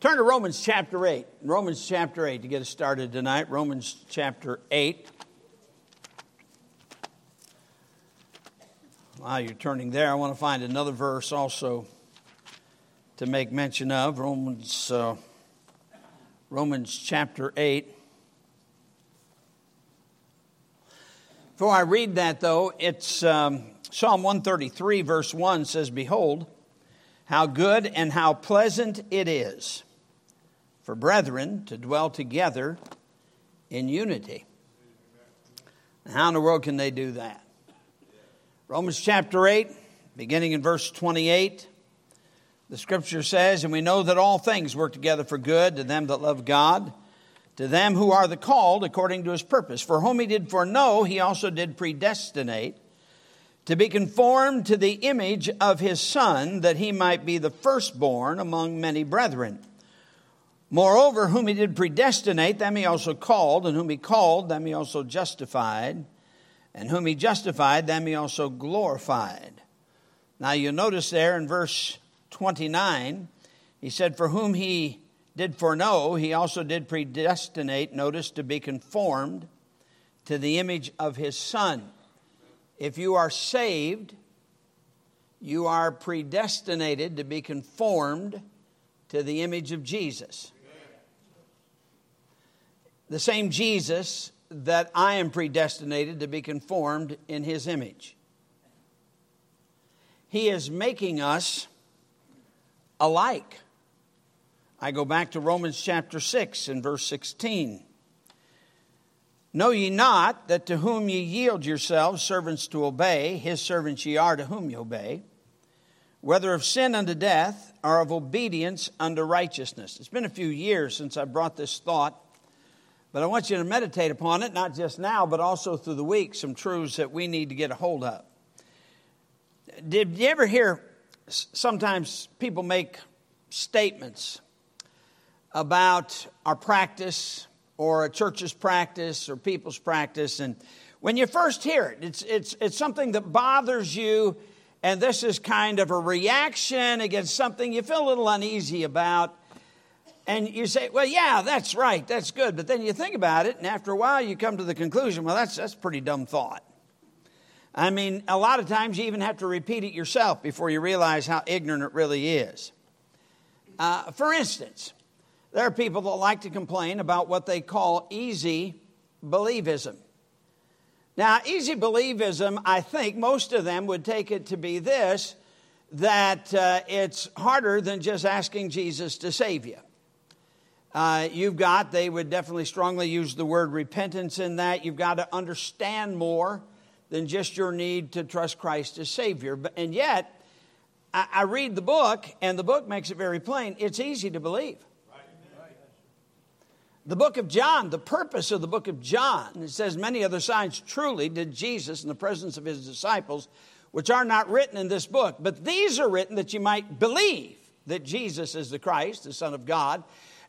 Turn to Romans chapter 8. Romans chapter 8 to get us started tonight. Romans chapter 8. While you're turning there, I want to find another verse also to make mention of. Romans chapter 8. Before I read that, though, it's Psalm 133, verse 1 says, "Behold, how good and how pleasant it is for brethren to dwell together in unity." And how in the world can they do that? Romans chapter 8, beginning in verse 28, the Scripture says, "And we know that all things work together for good to them that love God, to them who are the called according to his purpose. For whom he did foreknow, he also did predestinate to be conformed to the image of his Son, that he might be the firstborn among many brethren. Moreover, whom he did predestinate, them he also called, and whom he called, them he also justified, and whom he justified, them he also glorified." Now you'll notice there in verse 29, he said, "For whom he did foreknow, he also did predestinate," notice, "to be conformed to the image of his Son." If you are saved, you are predestinated to be conformed to the image of Jesus. The same Jesus that I am predestinated to be conformed in his image. He is making us alike. I go back to Romans chapter 6 and verse 16. "Know ye not that to whom ye yield yourselves servants to obey, his servants ye are to whom ye obey, whether of sin unto death or of obedience unto righteousness." It's been a few years since I brought this thought, but I want you to meditate upon it, not just now, but also through the week, some truths that we need to get a hold of. Did you ever hear sometimes people make statements about our practice or a church's practice or people's practice? And when you first hear it, it's something that bothers you, and this is kind of a reaction against something you feel a little uneasy about. And you say, "Well, yeah, that's right, that's good." But then you think about it, and after a while you come to the conclusion, well, that's a pretty dumb thought. I mean, a lot of times you even have to repeat it yourself before you realize how ignorant it really is. For instance, there are people that like to complain about what they call easy believism. Now, easy believism, I think most of them would take it to be this, that it's harder than just asking Jesus to save you. They would definitely strongly use the word repentance in that. You've got to understand more than just your need to trust Christ as Savior. And yet, I read the book, and the book makes it very plain. It's easy to believe. The book of John, the purpose of the book of John, it says, "Many other signs truly did Jesus in the presence of his disciples, which are not written in this book. But these are written that you might believe that Jesus is the Christ, the Son of God,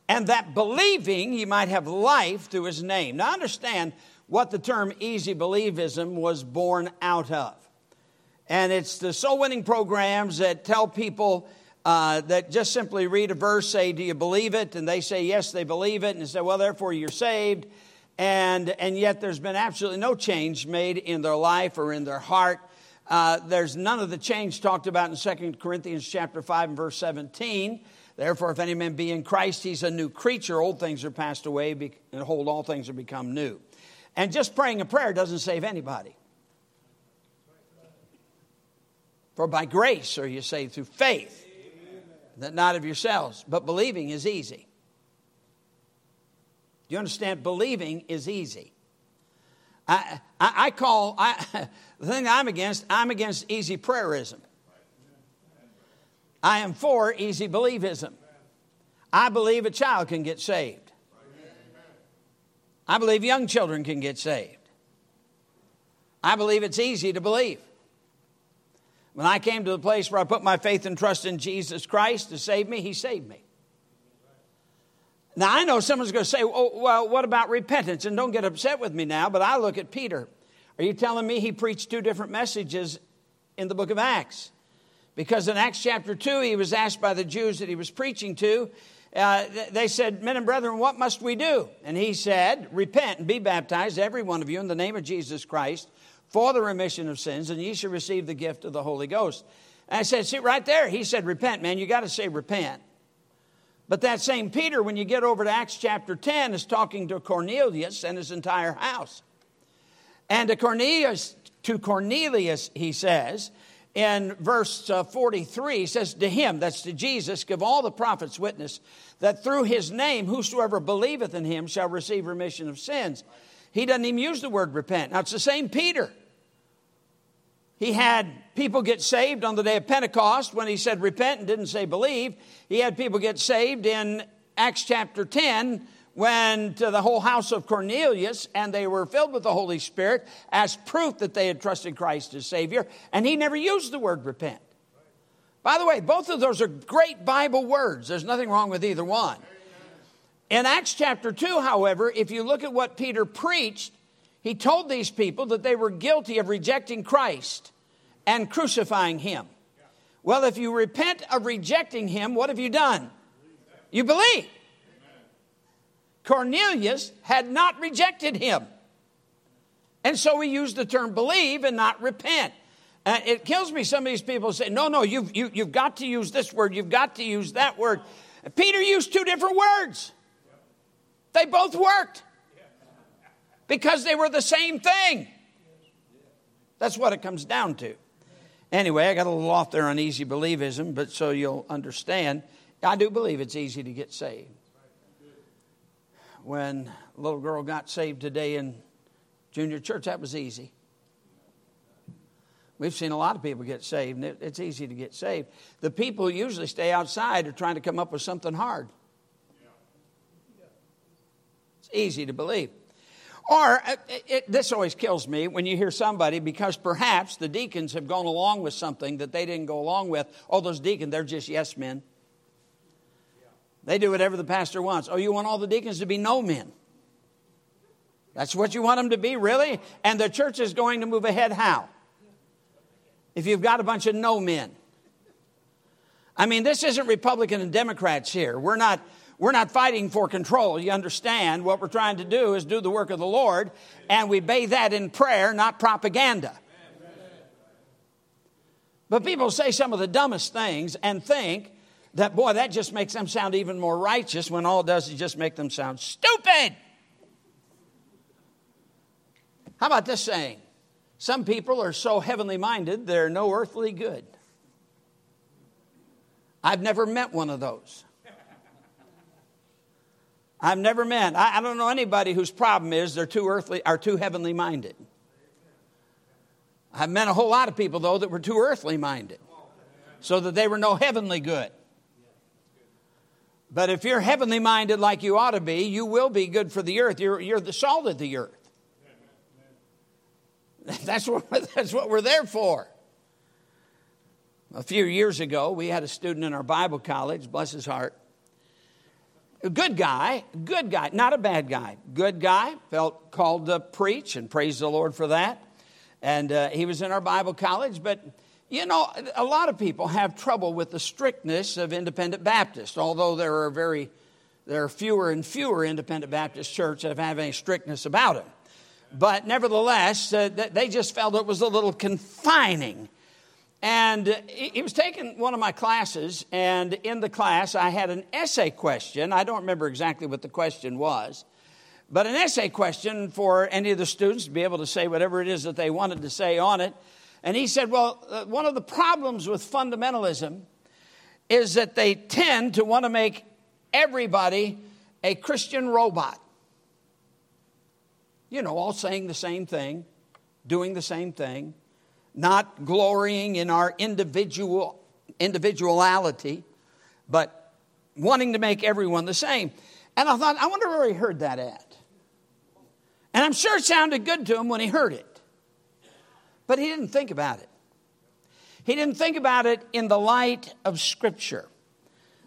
and that believing you might have life through his name." Now understand what the term easy believism was born out of. And it's the soul winning programs that tell people that just simply read a verse, say, "Do you believe it?" And they say, yes, they believe it. And they say, well, therefore you're saved. And yet there's been absolutely no change made in their life or in their heart. There's none of the change talked about in 2 Corinthians chapter 5 and verse 17. "Therefore, if any man be in Christ, he's a new creature. Old things are passed away, and behold, all things are become new." And just praying a prayer doesn't save anybody. "For by grace are you saved through faith, that not of yourselves, but believing is easy." Do you understand? Believing is easy. The thing that I'm against easy prayerism. I am for easy believism. I believe a child can get saved. I believe young children can get saved. I believe it's easy to believe. When I came to the place where I put my faith and trust in Jesus Christ to save me, he saved me. Now, I know someone's going to say, "Oh, well, what about repentance?" And don't get upset with me now, but I look at Peter. Are you telling me he preached two different messages in the book of Acts? Because in Acts chapter 2, he was asked by the Jews that he was preaching to, They said, "Men and brethren, what must we do?" And he said, "Repent and be baptized, every one of you, in the name of Jesus Christ, for the remission of sins, and ye shall receive the gift of the Holy Ghost." And I said, see, right there, he said, repent, man. You got to say repent. But that same Peter, when you get over to Acts chapter 10, is talking to Cornelius and his entire house. And to Cornelius, he says, in verse 43, he says, "To him," that's to Jesus, "give all the prophets witness that through his name, whosoever believeth in him shall receive remission of sins." He doesn't even use the word repent. Now, it's the same Peter. He had people get saved on the day of Pentecost when he said repent and didn't say believe. He had people get saved in Acts chapter 10 when to the whole house of Cornelius, and they were filled with the Holy Spirit as proof that they had trusted Christ as Savior. And he never used the word repent. By the way, both of those are great Bible words. There's nothing wrong with either one. In Acts chapter 2, however, if you look at what Peter preached, he told these people that they were guilty of rejecting Christ and crucifying him. Well, if you repent of rejecting him, what have you done? You believe. Cornelius had not rejected him. And so we use the term believe and not repent. It kills me some of these people say, no, you've got to use this word. You've got to use that word. Peter used two different words. They both worked because they were the same thing. That's what it comes down to. Anyway, I got a little off there on easy believism, but so you'll understand. I do believe it's easy to get saved. When a little girl got saved today in junior church, that was easy. We've seen a lot of people get saved, and it's easy to get saved. The people who usually stay outside are trying to come up with something hard. Easy to believe. Or, this always kills me when you hear somebody, because perhaps the deacons have gone along with something that they didn't go along with. Oh, those deacons, they're just yes men. They do whatever the pastor wants. Oh, you want all the deacons to be no men? That's what you want them to be, really? And the church is going to move ahead how? If you've got a bunch of no men. I mean, this isn't Republican and Democrats here. We're not fighting for control. You understand, what we're trying to do is do the work of the Lord, and we bathe that in prayer, not propaganda. Amen. But people say some of the dumbest things and think that, boy, that just makes them sound even more righteous, when all it does is just make them sound stupid. How about this saying? Some people are so heavenly minded, they're no earthly good. I've never met one of those. I've never met. I don't know anybody whose problem is they're too earthly or too heavenly minded. I've met a whole lot of people, though, that were too earthly minded, so that they were no heavenly good. But if you're heavenly minded like you ought to be, you will be good for the earth. You're the salt of the earth. That's what we're there for. A few years ago, we had a student in our Bible college, bless his heart. Good guy, not a bad guy. Good guy, felt called to preach, and praise the Lord for that. And he was in our Bible college. But, you know, a lot of people have trouble with the strictness of independent Baptists, although there are fewer and fewer independent Baptist churches that have any strictness about them. But nevertheless, they just felt it was a little confining. And he was taking one of my classes, and in the class I had an essay question. I don't remember exactly what the question was, but an essay question for any of the students to be able to say whatever it is that they wanted to say on it. And he said, well, one of the problems with fundamentalism is that they tend to want to make everybody a Christian robot. You know, all saying the same thing, doing the same thing. Not glorying in our individuality, but wanting to make everyone the same. And I thought, I wonder where he heard that at. And I'm sure it sounded good to him when he heard it. But he didn't think about it. He didn't think about it in the light of Scripture.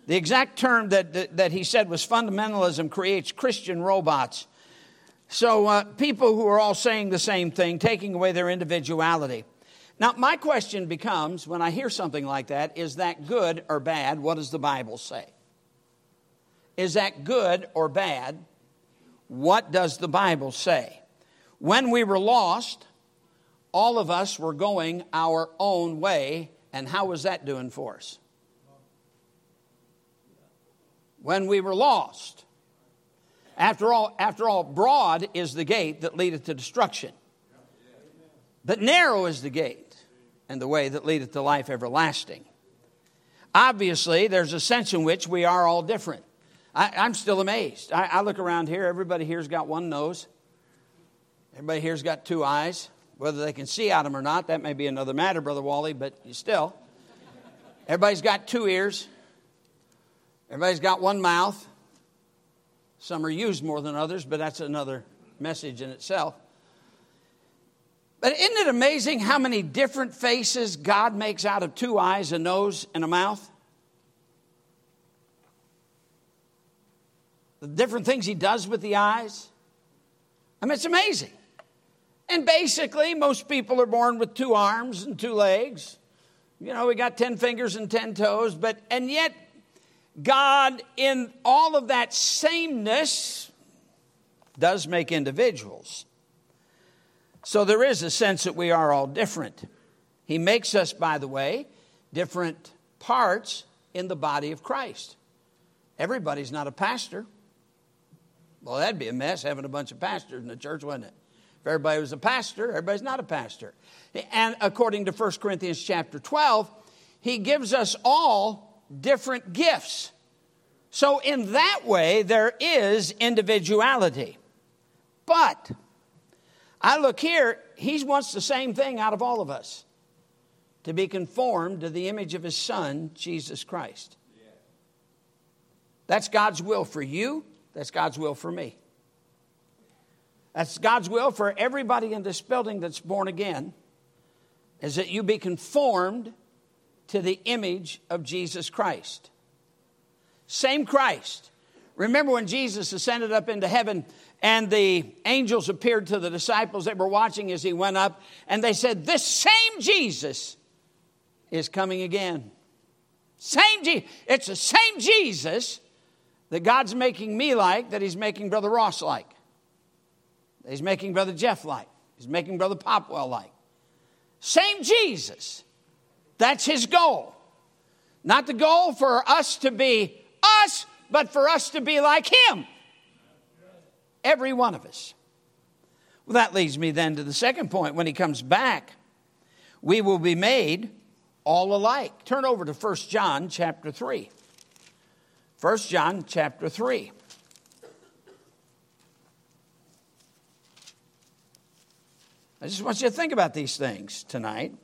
The exact term that he said was fundamentalism creates Christian robots. So people who are all saying the same thing, taking away their individuality. Now, my question becomes, when I hear something like that, is that good or bad? What does the Bible say? Is that good or bad? What does the Bible say? When we were lost, all of us were going our own way. And how was that doing for us? When we were lost. After all, broad is the gate that leadeth to destruction. But narrow is the gate and the way that leadeth to life everlasting. Obviously, there's a sense in which we are all different. I'm still amazed. I look around here. Everybody here's got one nose. Everybody here's got two eyes. Whether they can see out of them or not, that may be another matter, Brother Wally, but still. Everybody's got two ears. Everybody's got one mouth. Some are used more than others, but that's another message in itself. But isn't it amazing how many different faces God makes out of two eyes, a nose, and a mouth? The different things he does with the eyes. I mean, it's amazing. And basically, most people are born with two arms and two legs. You know, we got 10 fingers and 10 toes. And yet, God, in all of that sameness, does make individuals. So there is a sense that we are all different. He makes us, by the way, different parts in the body of Christ. Everybody's not a pastor. Well, that'd be a mess having a bunch of pastors in the church, wouldn't it? If everybody was a pastor, everybody's not a pastor. And according to 1 Corinthians chapter 12, he gives us all different gifts. So in that way, there is individuality. But I look here, he wants the same thing out of all of us. To be conformed to the image of his Son, Jesus Christ. That's God's will for you. That's God's will for me. That's God's will for everybody in this building that's born again, is that you be conformed to the image of Jesus Christ. Same Christ. Remember when Jesus ascended up into heaven and the angels appeared to the disciples that were watching as he went up, and they said, "This same Jesus is coming again." It's the same Jesus that God's making me like, that he's making Brother Ross like. That he's making Brother Jeff like. He's making Brother Popwell like. Same Jesus. That's his goal. Not the goal for us to be us, but for us to be like him. Every one of us. Well, that leads me then to the second point. When he comes back, we will be made all alike. Turn over to 1 John chapter 3. 1 John chapter 3. I just want you to think about these things tonight.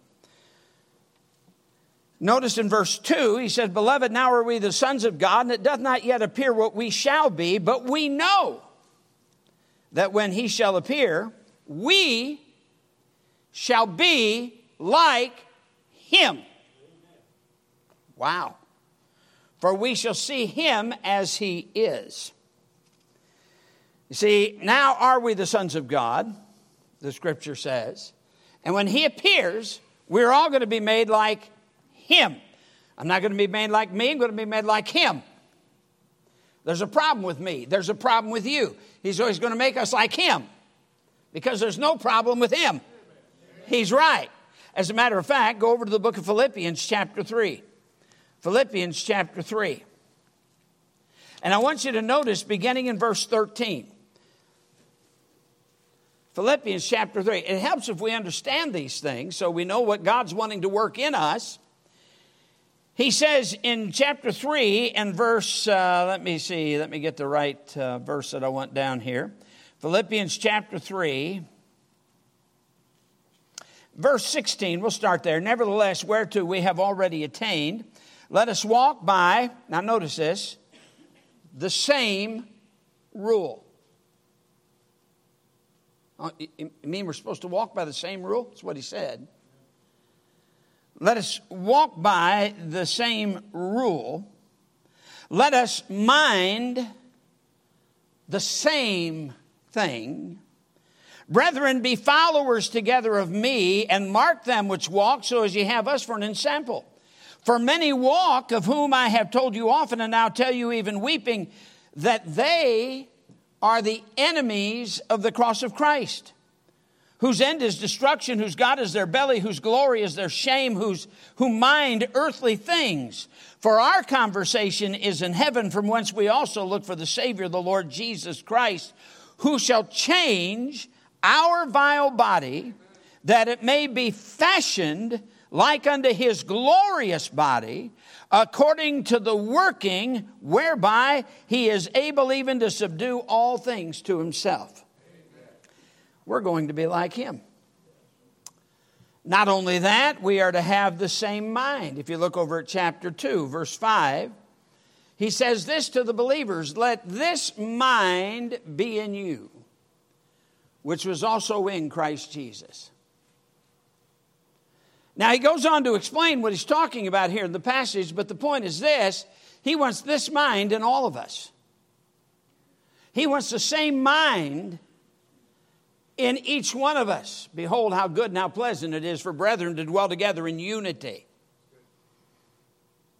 Notice in verse 2, he says, "Beloved, now are we the sons of God, and it doth not yet appear what we shall be, but we know that when he shall appear, we shall be like him." Wow. "For we shall see him as he is." You see, now are we the sons of God, the scripture says. And when he appears, we're all going to be made like him. I'm not going to be made like me. I'm going to be made like him. There's a problem with me. There's a problem with you. He's always going to make us like him, because there's no problem with him. He's right. As a matter of fact, go over to the book of Philippians chapter 3. Philippians chapter 3. And I want you to notice, beginning in verse 13. Philippians chapter 3. It helps if we understand these things so we know what God's wanting to work in us. He says in chapter 3 and verse, let me get the right verse that I want down here. Philippians chapter 3. Verse 16, we'll start there. "Nevertheless, whereto we have already attained, let us walk by," now notice this, "the same rule." You mean we're supposed to walk by the same rule? That's what he said. "Let us walk by the same rule. Let us mind the same thing. Brethren, be followers together of me, and mark them which walk, so as ye have us for an ensample. For many walk, of whom I have told you often, and now tell you even weeping, that they are the enemies of the cross of Christ, whose end is destruction, whose God is their belly, whose glory is their shame, who mind earthly things. For our conversation is in heaven, from whence we also look for the Savior, the Lord Jesus Christ, who shall change our vile body, that it may be fashioned like unto his glorious body, according to the working whereby he is able even to subdue all things to himself. We're going to be like him. Not only that, we are to have the same mind. If you look over at chapter 2, verse 5, he says this to the believers, "Let this mind be in you, which was also in Christ Jesus." Now, he goes on to explain what he's talking about here in the passage, but the point is this: he wants this mind in all of us. He wants the same mind in each one of us. Behold, how good and how pleasant it is for brethren to dwell together in unity.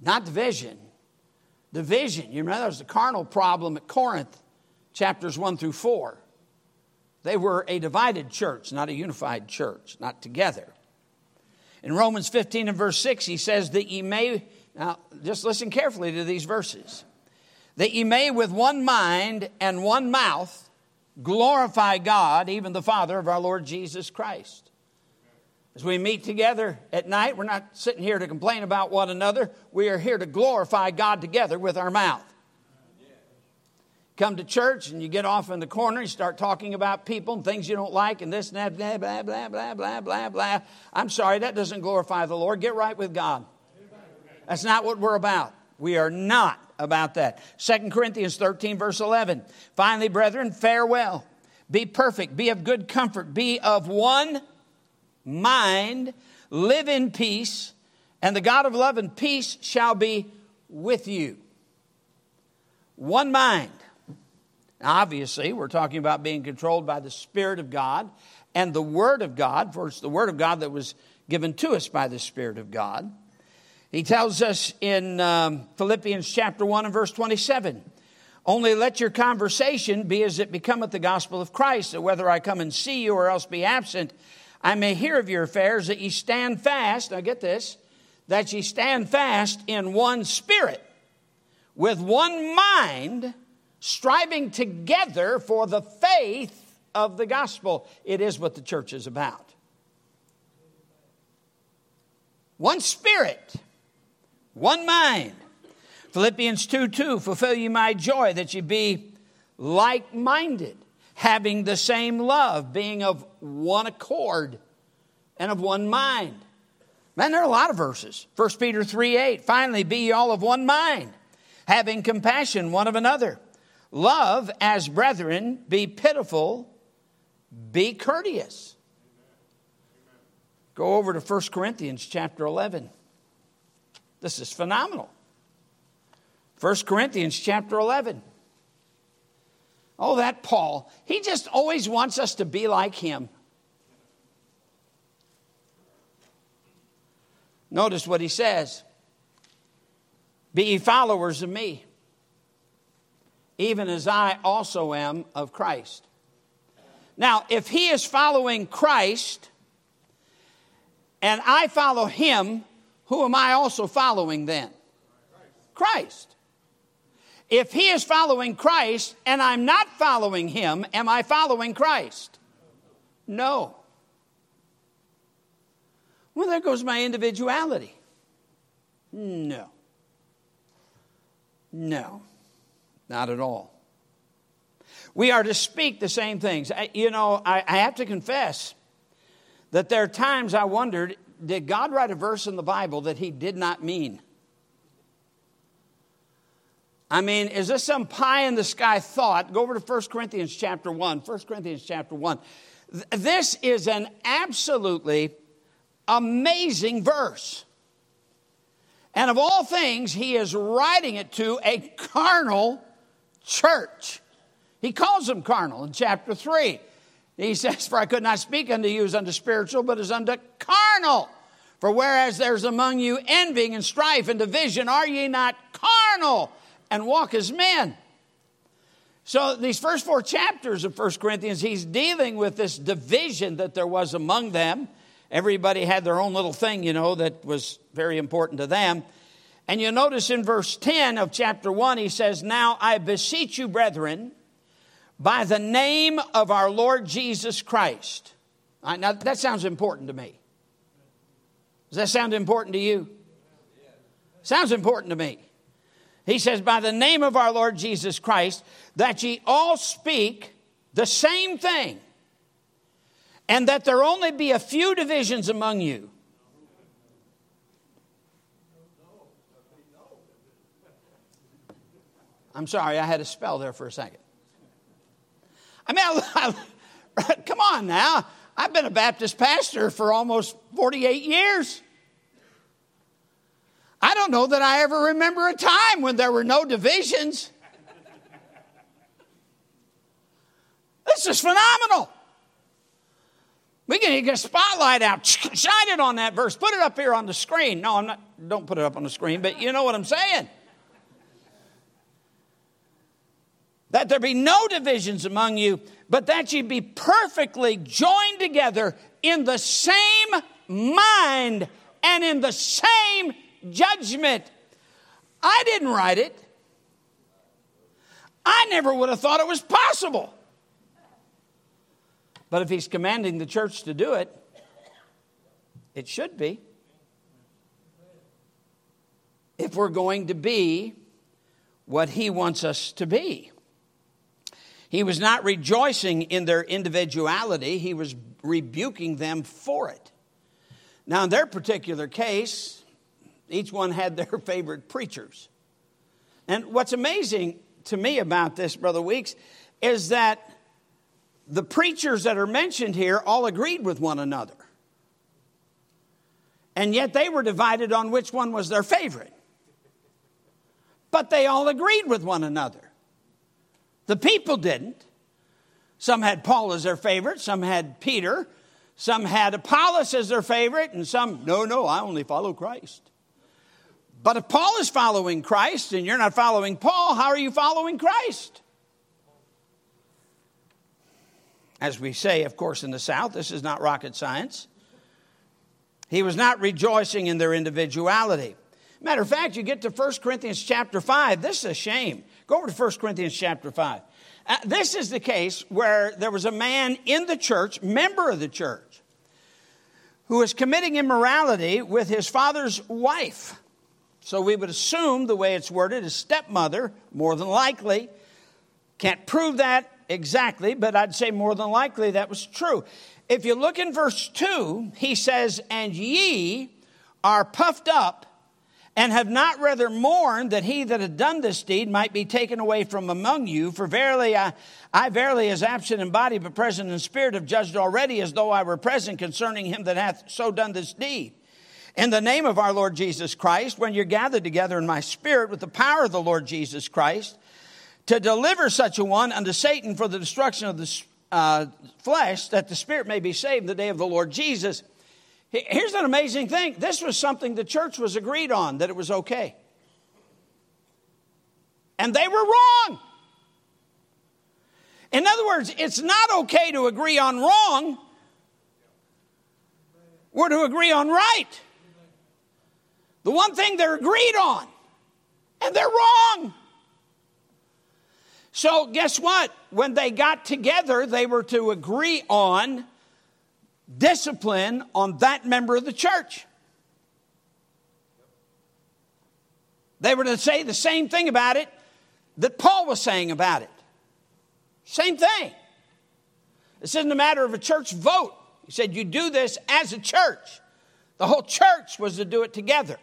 Not division. Division. You remember that was the carnal problem at Corinth, chapters 1 through 4. They were a divided church, not a unified church, not together. In Romans 15 and verse 6, he says that ye may, now just listen carefully to these verses, that ye may with one mind and one mouth glorify God, even the Father of our Lord Jesus Christ. As we meet together at night, we're not sitting here to complain about one another. We are here to glorify God together with our mouth. Come to church and you get off in the corner, you start talking about people and things you don't like and this and that, blah, blah, blah, blah, blah, blah, blah. I'm sorry, that doesn't glorify the Lord. Get right with God. That's not what we're about. We are not about that. 2 Corinthians 13 verse 11. Finally, brethren, farewell. Be perfect. Be of good comfort. Be of one mind. Live in peace. And the God of love and peace shall be with you. One mind. Now, obviously, we're talking about being controlled by the Spirit of God and the Word of God. For it's the Word of God that was given to us by the Spirit of God. He tells us in Philippians chapter 1 and verse 27, "Only let your conversation be as it becometh the gospel of Christ, that whether I come and see you or else be absent, I may hear of your affairs, that ye stand fast," now get this, "that ye stand fast in one spirit, with one mind, striving together for the faith of the gospel." It is what the church is about. One spirit. One mind. Philippians 2:2, "Fulfill ye my joy, that ye be like-minded, having the same love, being of one accord and of one mind." Man, there are a lot of verses. 1 Peter 3:8, "Finally, be ye all of one mind, having compassion one of another. Love as brethren, be pitiful, be courteous." Go over to 1 Corinthians chapter 11. This is phenomenal. 1 Corinthians chapter 11. Oh, that Paul. He just always wants us to be like him. Notice what he says. "Be ye followers of me, even as I also am of Christ." Now, if he is following Christ and I follow him, who am I also following then? Christ. If he is following Christ and I'm not following him, am I following Christ? No. Well, there goes my individuality. No. No. Not at all. We are to speak the same things. I have to confess that there are times I wondered, did God write a verse in the Bible that he did not mean? I mean, is this some pie-in-the-sky thought? Go over to 1 Corinthians chapter 1. 1 Corinthians chapter 1. This is an absolutely amazing verse. And of all things, he is writing it to a carnal church. He calls them carnal in chapter 3. He says, "For I could not speak unto you as unto spiritual, but as unto carnal. For whereas there's among you envying and strife and division, are ye not carnal, and walk as men?" So these first four chapters of 1 Corinthians, he's dealing with this division that there was among them. Everybody had their own little thing, you know, that was very important to them. And you notice in verse 10 of chapter 1, he says, "Now I beseech you, brethren, by the name of our Lord Jesus Christ." Now, that sounds important to me. Does that sound important to you? Sounds important to me. He says, "By the name of our Lord Jesus Christ, that ye all speak the same thing, and that there only be a few divisions among you." I'm sorry, I had a spell there for a second. I mean, come on now. I've been a Baptist pastor for almost 48 years. I don't know that I ever remember a time when there were no divisions. This is phenomenal. We can get a spotlight out, shine it on that verse, put it up here on the screen. No, I'm not. Don't put it up on the screen, but you know what I'm saying. "That there be no divisions among you, but that ye be perfectly joined together in the same mind and in the same judgment." I didn't write it. I never would have thought it was possible. But if he's commanding the church to do it, it should be. If we're going to be what he wants us to be. He was not rejoicing in their individuality. He was rebuking them for it. Now, in their particular case, each one had their favorite preachers. And what's amazing to me about this, Brother Weeks, is that the preachers that are mentioned here all agreed with one another. And yet they were divided on which one was their favorite. But they all agreed with one another. The people didn't. Some had Paul as their favorite. Some had Peter. Some had Apollos as their favorite. And some, no, I only follow Christ. But if Paul is following Christ and you're not following Paul, how are you following Christ? As we say, of course, in the South, this is not rocket science. He was not rejoicing in their individuality. Matter of fact, you get to 1 Corinthians chapter 5. This is a shame. Go over to 1 Corinthians chapter 5. This is the case where there was a man in the church, member of the church, who was committing immorality with his father's wife. So we would assume the way it's worded is stepmother, more than likely. Can't prove that exactly, but I'd say more than likely that was true. If you look in verse 2, he says, "And ye are puffed up, and have not rather mourned that he that had done this deed might be taken away from among you. For verily, I verily as absent in body, but present in spirit, have judged already as though I were present concerning him that hath so done this deed. In the name of our Lord Jesus Christ, when you're gathered together in my spirit with the power of the Lord Jesus Christ, to deliver such a one unto Satan for the destruction of the flesh, that the spirit may be saved in the day of the Lord Jesus." Here's an amazing thing. This was something the church was agreed on, that it was okay. And they were wrong. In other words, it's not okay to agree on wrong. We're to agree on right. The one thing they're agreed on. And they're wrong. So guess what? When they got together, they were to agree on discipline on that member of the church. They were to say the same thing about it that Paul was saying about it. Same thing. This isn't a matter of a church vote. He said you do this as a church. The whole church was to do it together.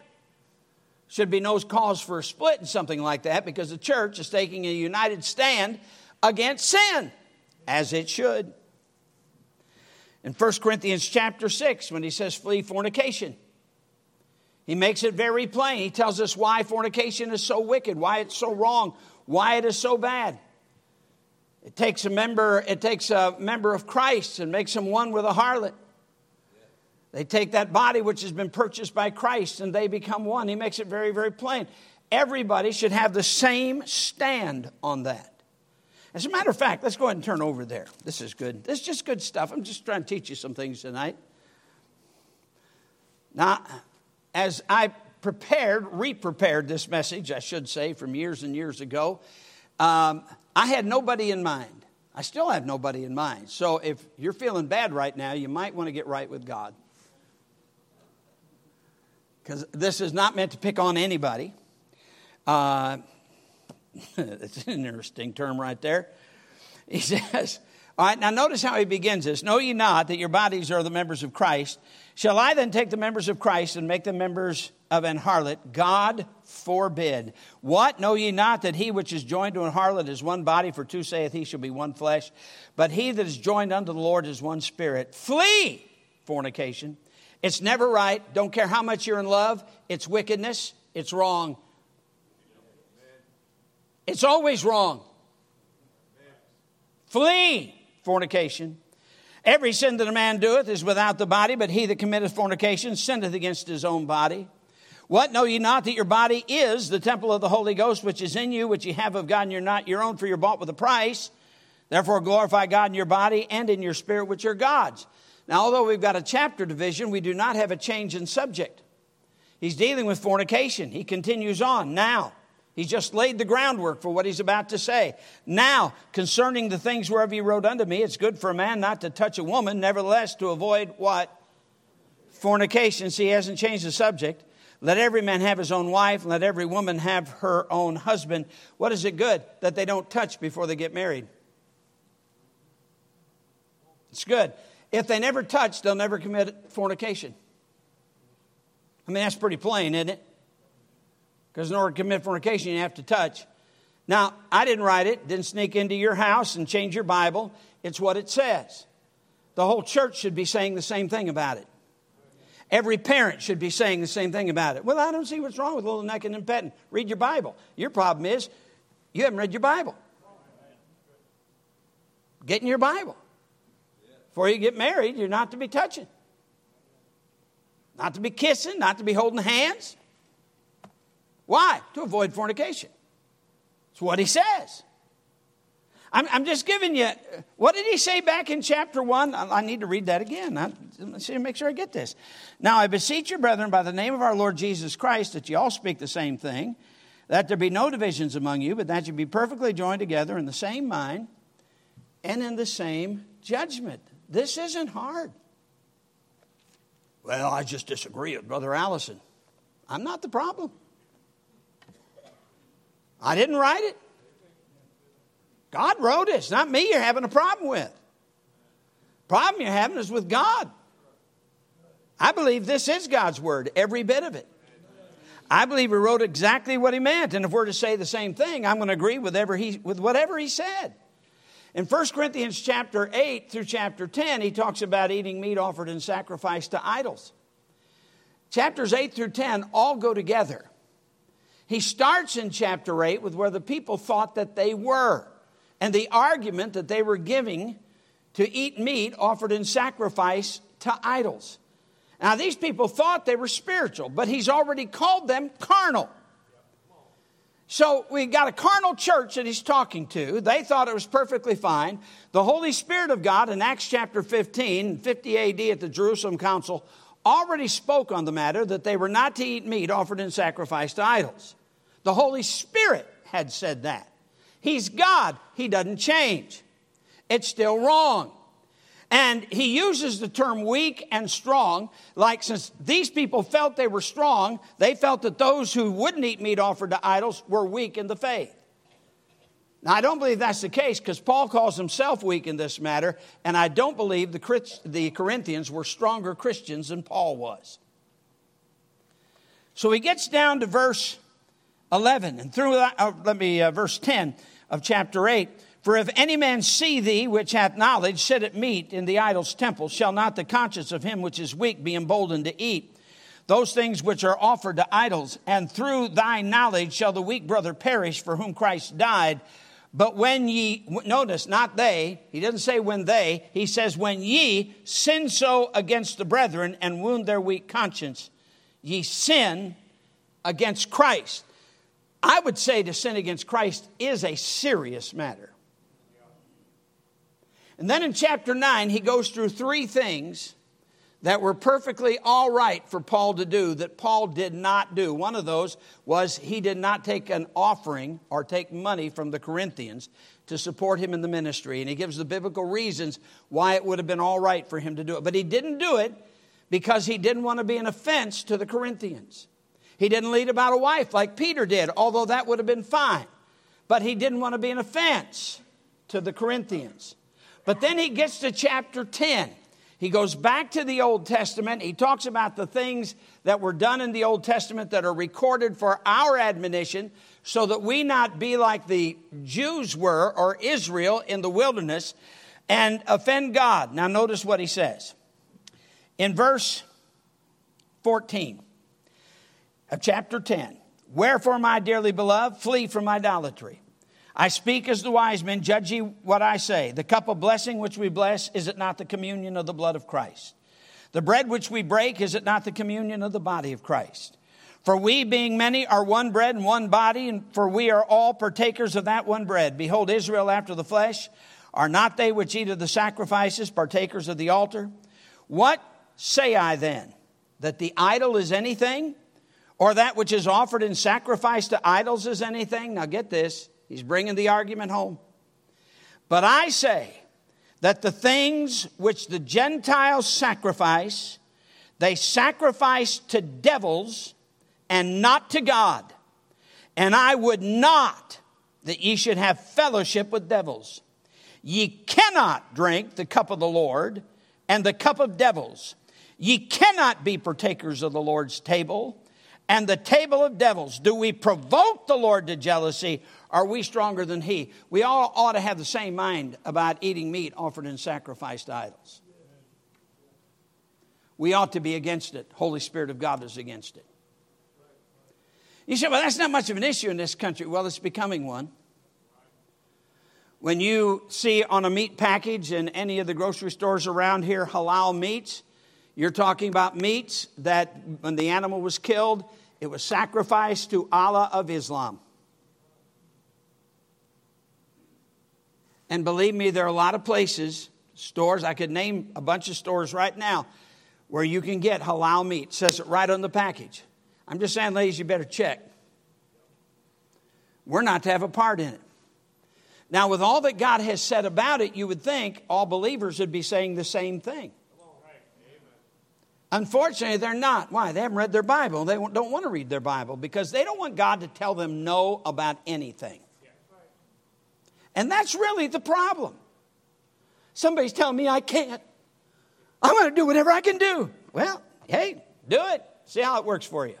Should be no cause for a split in something like that, because the church is taking a united stand against sin, as it should. In 1 Corinthians chapter 6, when he says flee fornication, he makes it very plain. He tells us why fornication is so wicked, why it's so wrong, why it is so bad. It takes a member of Christ and makes him one with a harlot. They take that body which has been purchased by Christ and they become one. He makes it very, very plain. Everybody should have the same stand on that. As a matter of fact, let's go ahead and turn over there. This is good. This is just good stuff. I'm just trying to teach you some things tonight. Now, as I re-prepared this message, I should say, from years and years ago, I had nobody in mind. I still have nobody in mind. So if you're feeling bad right now, you might want to get right with God. Because this is not meant to pick on anybody. It's an interesting term right there. He says, all right, now notice how he begins this. Know ye not that your bodies are the members of Christ? Shall I then take the members of Christ and make them members of an harlot? God forbid. What? Know ye not that he which is joined to an harlot is one body? For two saith he shall be one flesh. But he that is joined unto the Lord is one spirit. Flee fornication. It's never right. Don't care how much you're in love. It's wickedness. It's wrong. It's always wrong. Flee fornication. Every sin that a man doeth is without the body, but he that committeth fornication sinneth against his own body. What? Know ye not that your body is the temple of the Holy Ghost, which is in you, which ye have of God, and you're not your own, for you're bought with a price. Therefore glorify God in your body and in your spirit, which are God's. Now, although we've got a chapter division, we do not have a change in subject. He's dealing with fornication. He continues on now. He just laid the groundwork for what he's about to say. Now, concerning the things whereof ye wrote unto me, it's good for a man not to touch a woman, nevertheless to avoid what? Fornication. See, he hasn't changed the subject. Let every man have his own wife, and let every woman have her own husband. What is it good that they don't touch before they get married? It's good. If they never touch, they'll never commit fornication. I mean, that's pretty plain, isn't it? Because in order to commit fornication, you have to touch. Now, I didn't write it. Didn't sneak into your house and change your Bible. It's what it says. The whole church should be saying the same thing about it. Every parent should be saying the same thing about it. Well, I don't see what's wrong with little necking and petting. Read your Bible. Your problem is you haven't read your Bible. Get in your Bible. Before you get married, you're not to be touching. Not to be kissing. Not to be holding hands. Why? To avoid fornication. It's what he says. I'm just giving you, what did he say back in chapter 1? I need to read that again. Let's make sure I get this. Now I beseech you, brethren, by the name of our Lord Jesus Christ, that ye all speak the same thing, that there be no divisions among you, but that you be perfectly joined together in the same mind and in the same judgment. This isn't hard. Well, I just disagree with Brother Allison. I'm not the problem. I didn't write it. God wrote it. It's not me you're having a problem with. Problem you're having is with God. I believe this is God's word, every bit of it. I believe he wrote exactly what he meant. And if we're to say the same thing, I'm going to agree with whatever he said. In 1 Corinthians chapter 8 through chapter 10, he talks about eating meat offered in sacrifice to idols. Chapters 8 through 10 all go together. He starts in chapter 8 with where the people thought that they were and the argument that they were giving to eat meat offered in sacrifice to idols. Now, these people thought they were spiritual, but he's already called them carnal. So we got a carnal church that he's talking to. They thought it was perfectly fine. The Holy Spirit of God in Acts chapter 15, 50 A.D. at the Jerusalem Council already spoke on the matter that they were not to eat meat offered in sacrifice to idols. The Holy Spirit had said that. He's God. He doesn't change. It's still wrong. And he uses the term weak and strong, like since these people felt they were strong, they felt that those who wouldn't eat meat offered to idols were weak in the faith. Now, I don't believe that's the case because Paul calls himself weak in this matter, and I don't believe the Corinthians were stronger Christians than Paul was. So he gets down to verse 11, and through that, verse 10 of chapter 8. For if any man see thee, which hath knowledge, sit at meat in the idol's temple, shall not the conscience of him which is weak be emboldened to eat those things which are offered to idols? And through thy knowledge shall the weak brother perish for whom Christ died. But when ye, notice, not they, he doesn't say when they, he says when ye sin so against the brethren and wound their weak conscience, ye sin against Christ. I would say to sin against Christ is a serious matter. And then in chapter 9, he goes through three things that were perfectly all right for Paul to do that Paul did not do. One of those was he did not take an offering or take money from the Corinthians to support him in the ministry. And he gives the biblical reasons why it would have been all right for him to do it. But he didn't do it because he didn't want to be an offense to the Corinthians. He didn't lead about a wife like Peter did, although that would have been fine. But he didn't want to be an offense to the Corinthians. But then he gets to chapter 10. He goes back to the Old Testament. He talks about the things that were done in the Old Testament that are recorded for our admonition so that we not be like the Jews were or Israel in the wilderness and offend God. Now notice what he says. In verse 14 of chapter 10, wherefore, my dearly beloved, flee from idolatry. I speak as the wise men, judge ye what I say. The cup of blessing which we bless, is it not the communion of the blood of Christ? The bread which we break, is it not the communion of the body of Christ? For we, being many, are one bread and one body, and for we are all partakers of that one bread. Behold, Israel after the flesh, are not they which eat of the sacrifices, partakers of the altar? What say I then? That the idol is anything? Or that which is offered in sacrifice to idols is anything? Now get this. He's bringing the argument home. But I say that the things which the Gentiles sacrifice, they sacrifice to devils and not to God. And I would not that ye should have fellowship with devils. Ye cannot drink the cup of the Lord and the cup of devils. Ye cannot be partakers of the Lord's table and the table of devils. Do we provoke the Lord to jealousy? Are we stronger than he? We all ought to have the same mind about eating meat offered and sacrificed to idols. We ought to be against it. Holy Spirit of God is against it. You say, well, that's not much of an issue in this country. Well, it's becoming one. When you see on a meat package in any of the grocery stores around here, halal meats, you're talking about meats that when the animal was killed, it was sacrificed to Allah of Islam. And believe me, there are a lot of places, stores, I could name a bunch of stores right now where you can get halal meat. It says it right on the package. I'm just saying, ladies, you better check. We're not to have a part in it. Now, with all that God has said about it, you would think all believers would be saying the same thing. Unfortunately, they're not. Why? They haven't read their Bible. They don't want to read their Bible because they don't want God to tell them no about anything. And that's really the problem. Somebody's telling me I can't. I'm going to do whatever I can do. Well, hey, do it. See how it works for you.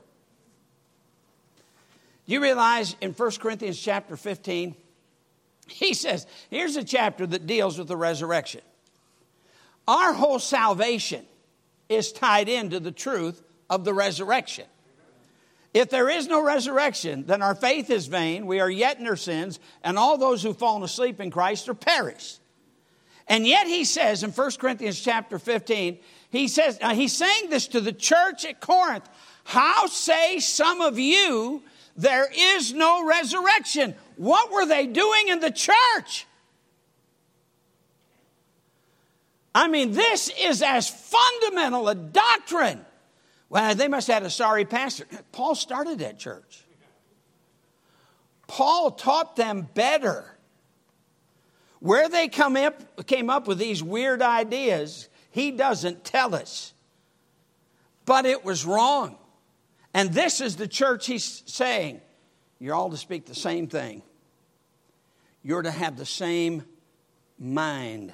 You realize in 1 Corinthians chapter 15, he says, here's a chapter that deals with the resurrection. Our whole salvation is tied into the truth of the resurrection. If there is no resurrection, then our faith is vain, we are yet in our sins, and all those who fall asleep in Christ are perished. And yet he says in 1 Corinthians chapter 15, he says, he's saying this to the church at Corinth, how say some of you there is no resurrection? What were they doing in the church? I mean, this is as fundamental a doctrine. Well, they must have had a sorry pastor. Paul started that church. Paul taught them better. Where they came up with these weird ideas, he doesn't tell us. But it was wrong. And this is the church he's saying, you're all to speak the same thing. You're to have the same mind.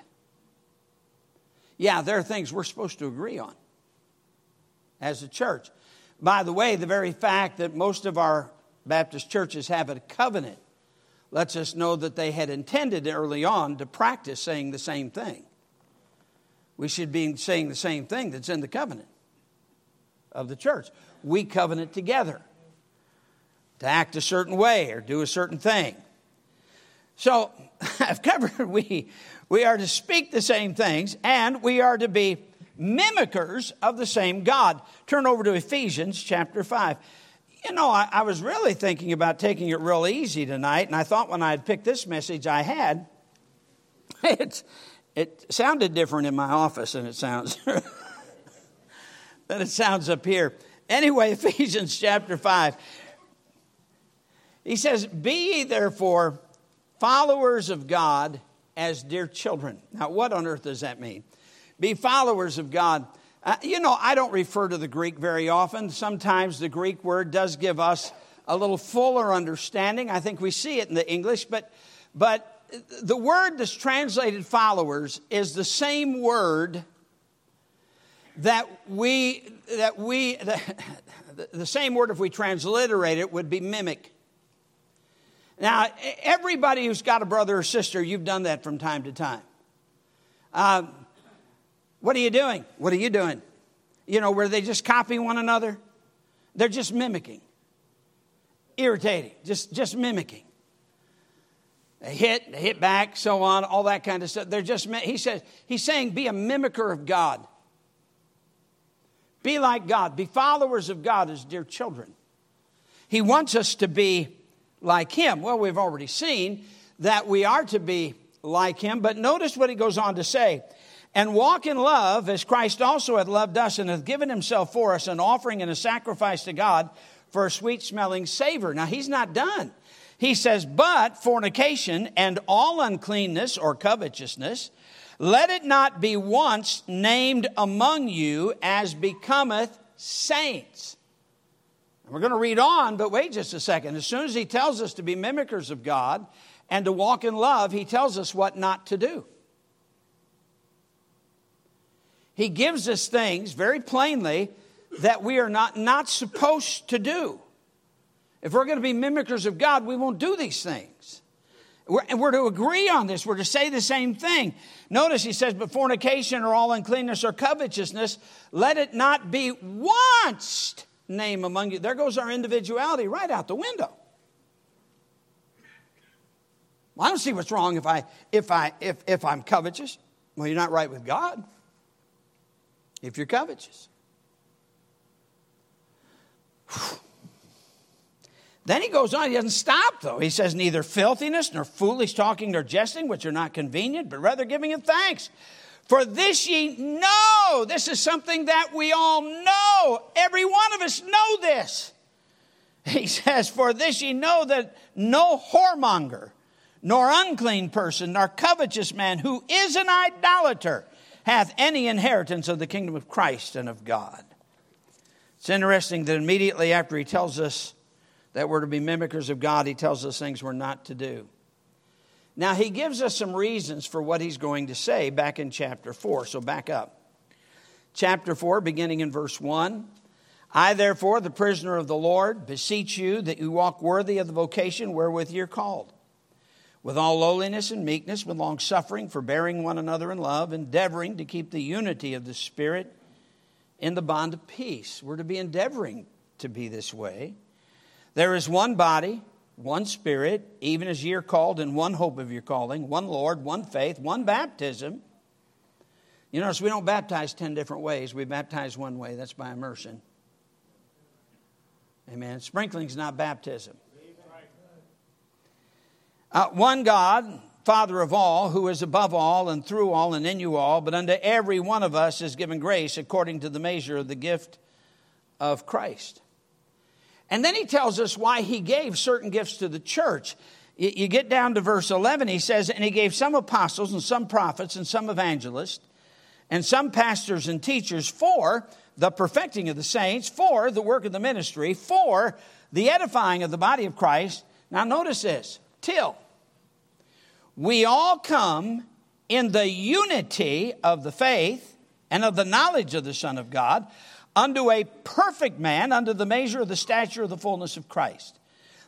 Yeah, there are things we're supposed to agree on as a church. By the way, the very fact that most of our Baptist churches have a covenant lets us know that they had intended early on to practice saying the same thing. We should be saying the same thing that's in the covenant of the church. We covenant together to act a certain way or do a certain thing. So I've covered we are to speak the same things, and we are to be mimickers of the same God. Turn over to Ephesians chapter 5. You know, I was really thinking about taking it real easy tonight, and I thought when I had picked this message I had, it's It sounded different in my office than it sounds than it sounds up here. Anyway, Ephesians chapter 5. He says, "Be ye therefore followers of God as dear children." Now, what on earth does that mean? Be followers of God. I don't refer to the Greek very often. Sometimes the Greek word does give us a little fuller understanding. I think we see it in the English, but the word that's translated followers is the same word the same word if we transliterate it would be mimic. Now, everybody who's got a brother or sister, you've done that from time to time. What are you doing? What are you doing? Were they just copying one another? They're just mimicking. Irritating. Just mimicking. They hit back, so on, all that kind of stuff. They're just, he's saying, be a mimicker of God. Be like God. Be followers of God as dear children. He wants us to be like him. Well, we've already seen that we are to be like him. But notice what he goes on to say. And walk in love as Christ also hath loved us and hath given himself for us an offering and a sacrifice to God for a sweet-smelling savor. Now, he's not done. He says, but fornication and all uncleanness or covetousness, let it not be once named among you as becometh saints. And we're going to read on, but wait just a second. As soon as he tells us to be mimickers of God and to walk in love, he tells us what not to do. He gives us things very plainly that we are not supposed to do. If we're going to be mimickers of God, we won't do these things. We're to agree on this. We're to say the same thing. Notice he says, but fornication or all uncleanness or covetousness, let it not be once named among you. There goes our individuality right out the window. Well, I don't see what's wrong if I'm covetous. Well, you're not right with God if you're covetous. Whew. Then he goes on. He doesn't stop, though. He says, neither filthiness, nor foolish talking, nor jesting, which are not convenient, but rather giving of thanks. For this ye know. This is something that we all know. Every one of us know this. He says, for this ye know that no whoremonger, nor unclean person, nor covetous man, who is an idolater, hath any inheritance of the kingdom of Christ and of God. It's interesting that immediately after he tells us that we're to be mimickers of God, he tells us things we're not to do. Now, he gives us some reasons for what he's going to say back in chapter 4. So back up. Chapter 4, beginning in verse 1. I, therefore, the prisoner of the Lord, beseech you that you walk worthy of the vocation wherewith you're called, with all lowliness and meekness, with long suffering, forbearing one another in love, endeavoring to keep the unity of the Spirit in the bond of peace. We're to be endeavoring to be this way. There is one body, one Spirit, even as ye are called, in one hope of your calling, one Lord, one faith, one baptism. You notice we don't baptize 10 different ways. We baptize one way. That's by immersion. Amen. Sprinkling's not baptism. One God, Father of all, who is above all and through all and in you all, but unto every one of us is given grace according to the measure of the gift of Christ. And then he tells us why he gave certain gifts to the church. You get down to verse 11, he says, and he gave some apostles and some prophets and some evangelists and some pastors and teachers for the perfecting of the saints, for the work of the ministry, for the edifying of the body of Christ. Now notice this, till we all come in the unity of the faith and of the knowledge of the Son of God, unto a perfect man, unto the measure of the stature of the fullness of Christ,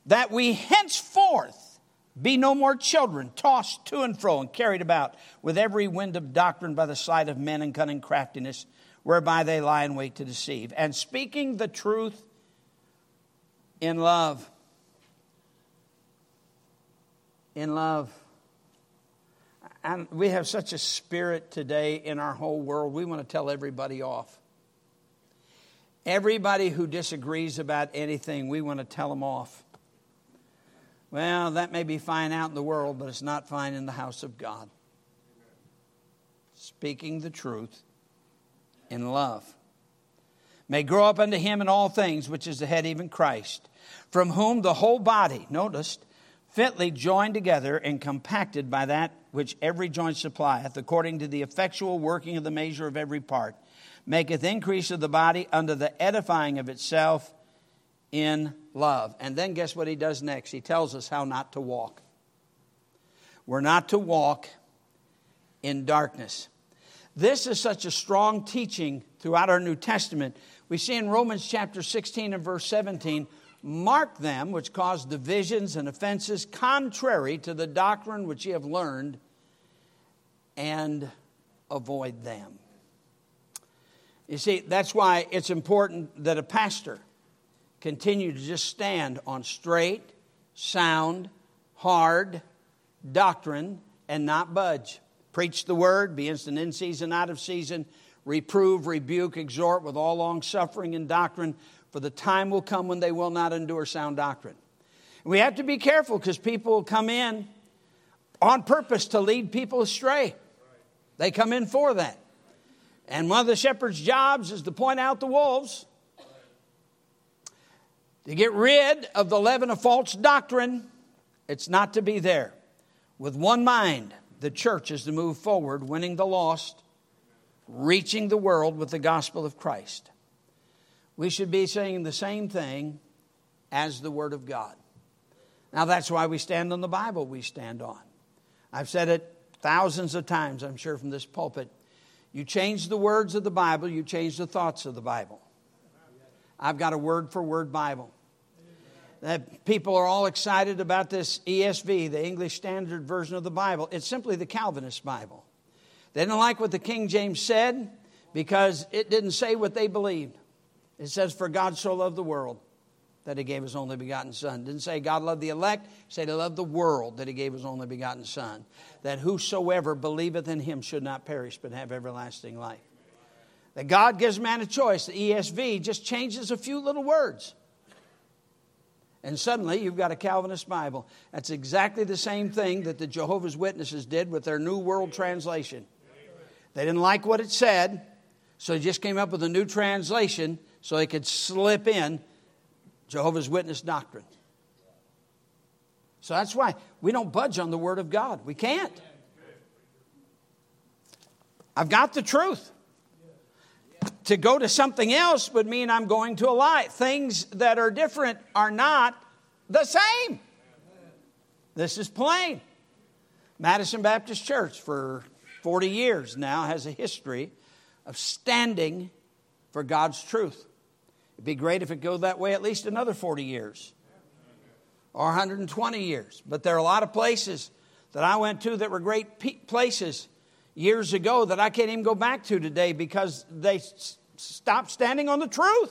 that we henceforth be no more children, tossed to and fro and carried about with every wind of doctrine by the sleight of men and cunning craftiness, whereby they lie in wait to deceive, and speaking the truth in love. In love. And we have such a spirit today in our whole world, we want to tell everybody off. Everybody who disagrees about anything, we want to tell them off. Well, that may be fine out in the world, but it's not fine in the house of God. speaking the truth in love, may grow up unto him in all things, which is the head, even Christ, from whom the whole body, noticed, fitly joined together and compacted by that which every joint supplieth, according to the effectual working of the measure of every part, maketh increase of the body unto the edifying of itself in love. And then guess what he does next? He tells us how not to walk. We're not to walk in darkness. This is such a strong teaching throughout our New Testament. We see in Romans chapter 16 and verse 17, mark them which cause divisions and offenses contrary to the doctrine which ye have learned, and avoid them. You see, that's why it's important that a pastor continue to just stand on straight, sound, hard doctrine and not budge. Preach the word, be instant in season, out of season, reprove, rebuke, exhort with all long suffering and doctrine, for the time will come when they will not endure sound doctrine. And we have to be careful because people will come in on purpose to lead people astray. They come in for that. And one of the shepherd's jobs is to point out the wolves, to get rid of the leaven of false doctrine. It's not to be there. With one mind, the church is to move forward, winning the lost, reaching the world with the gospel of Christ. We should be saying the same thing as the Word of God. Now, that's why we stand on the Bible we stand on. I've said it thousands of times, I'm sure, from this pulpit. You change the words of the Bible, you change the thoughts of the Bible. I've got a word-for-word Bible. That people are all excited about this ESV, the English Standard Version of the Bible. It's simply the Calvinist Bible. They didn't like what the King James said because it didn't say what they believed. It says, "For God so loved the world that he gave his only begotten son." It didn't say God loved the elect. It said he loved the world that he gave his only begotten son, that whosoever believeth in him should not perish but have everlasting life. That God gives man a choice. The ESV just changes a few little words. And suddenly you've got a Calvinist Bible. That's exactly the same thing that the Jehovah's Witnesses did with their New World Translation. They didn't like what it said, so they just came up with a new translation so they could slip in Jehovah's Witness doctrine. So that's why we don't budge on the Word of God. We can't. I've got the truth. To go to something else would mean I'm going to a lie. Things that are different are not the same. This is plain. Madison Baptist Church for 40 years now has a history of standing for God's truth. It'd be great if it go that way at least another 40 years or 120 years. But there are a lot of places that I went to that were great places years ago that I can't even go back to today because they stopped standing on the truth.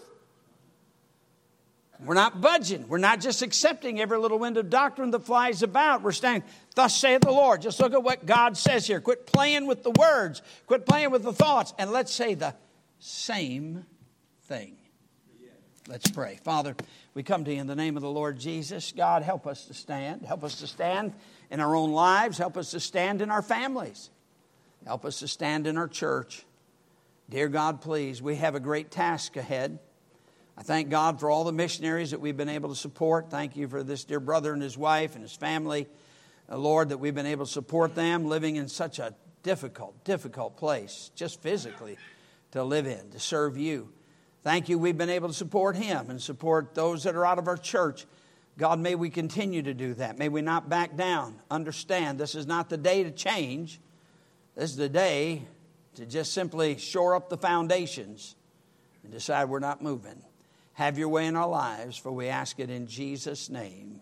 We're not budging. We're not just accepting every little wind of doctrine that flies about. We're standing, thus saith the Lord. Just look at what God says here. Quit playing with the words. Quit playing with the thoughts. And let's say the same thing. Let's pray. Father, we come to you in the name of the Lord Jesus. God, help us to stand. Help us to stand in our own lives. Help us to stand in our families. Help us to stand in our church. Dear God, please, we have a great task ahead. I thank God for all the missionaries that we've been able to support. Thank you for this dear brother and his wife and his family. Lord, that we've been able to support them living in such a difficult place, just physically, to live in, to serve you. Thank you we've been able to support him and support those that are out of our church. God, may we continue to do that. May we not back down. Understand this is not the day to change. This is the day to just simply shore up the foundations and decide we're not moving. Have your way in our lives, for we ask it in Jesus' name.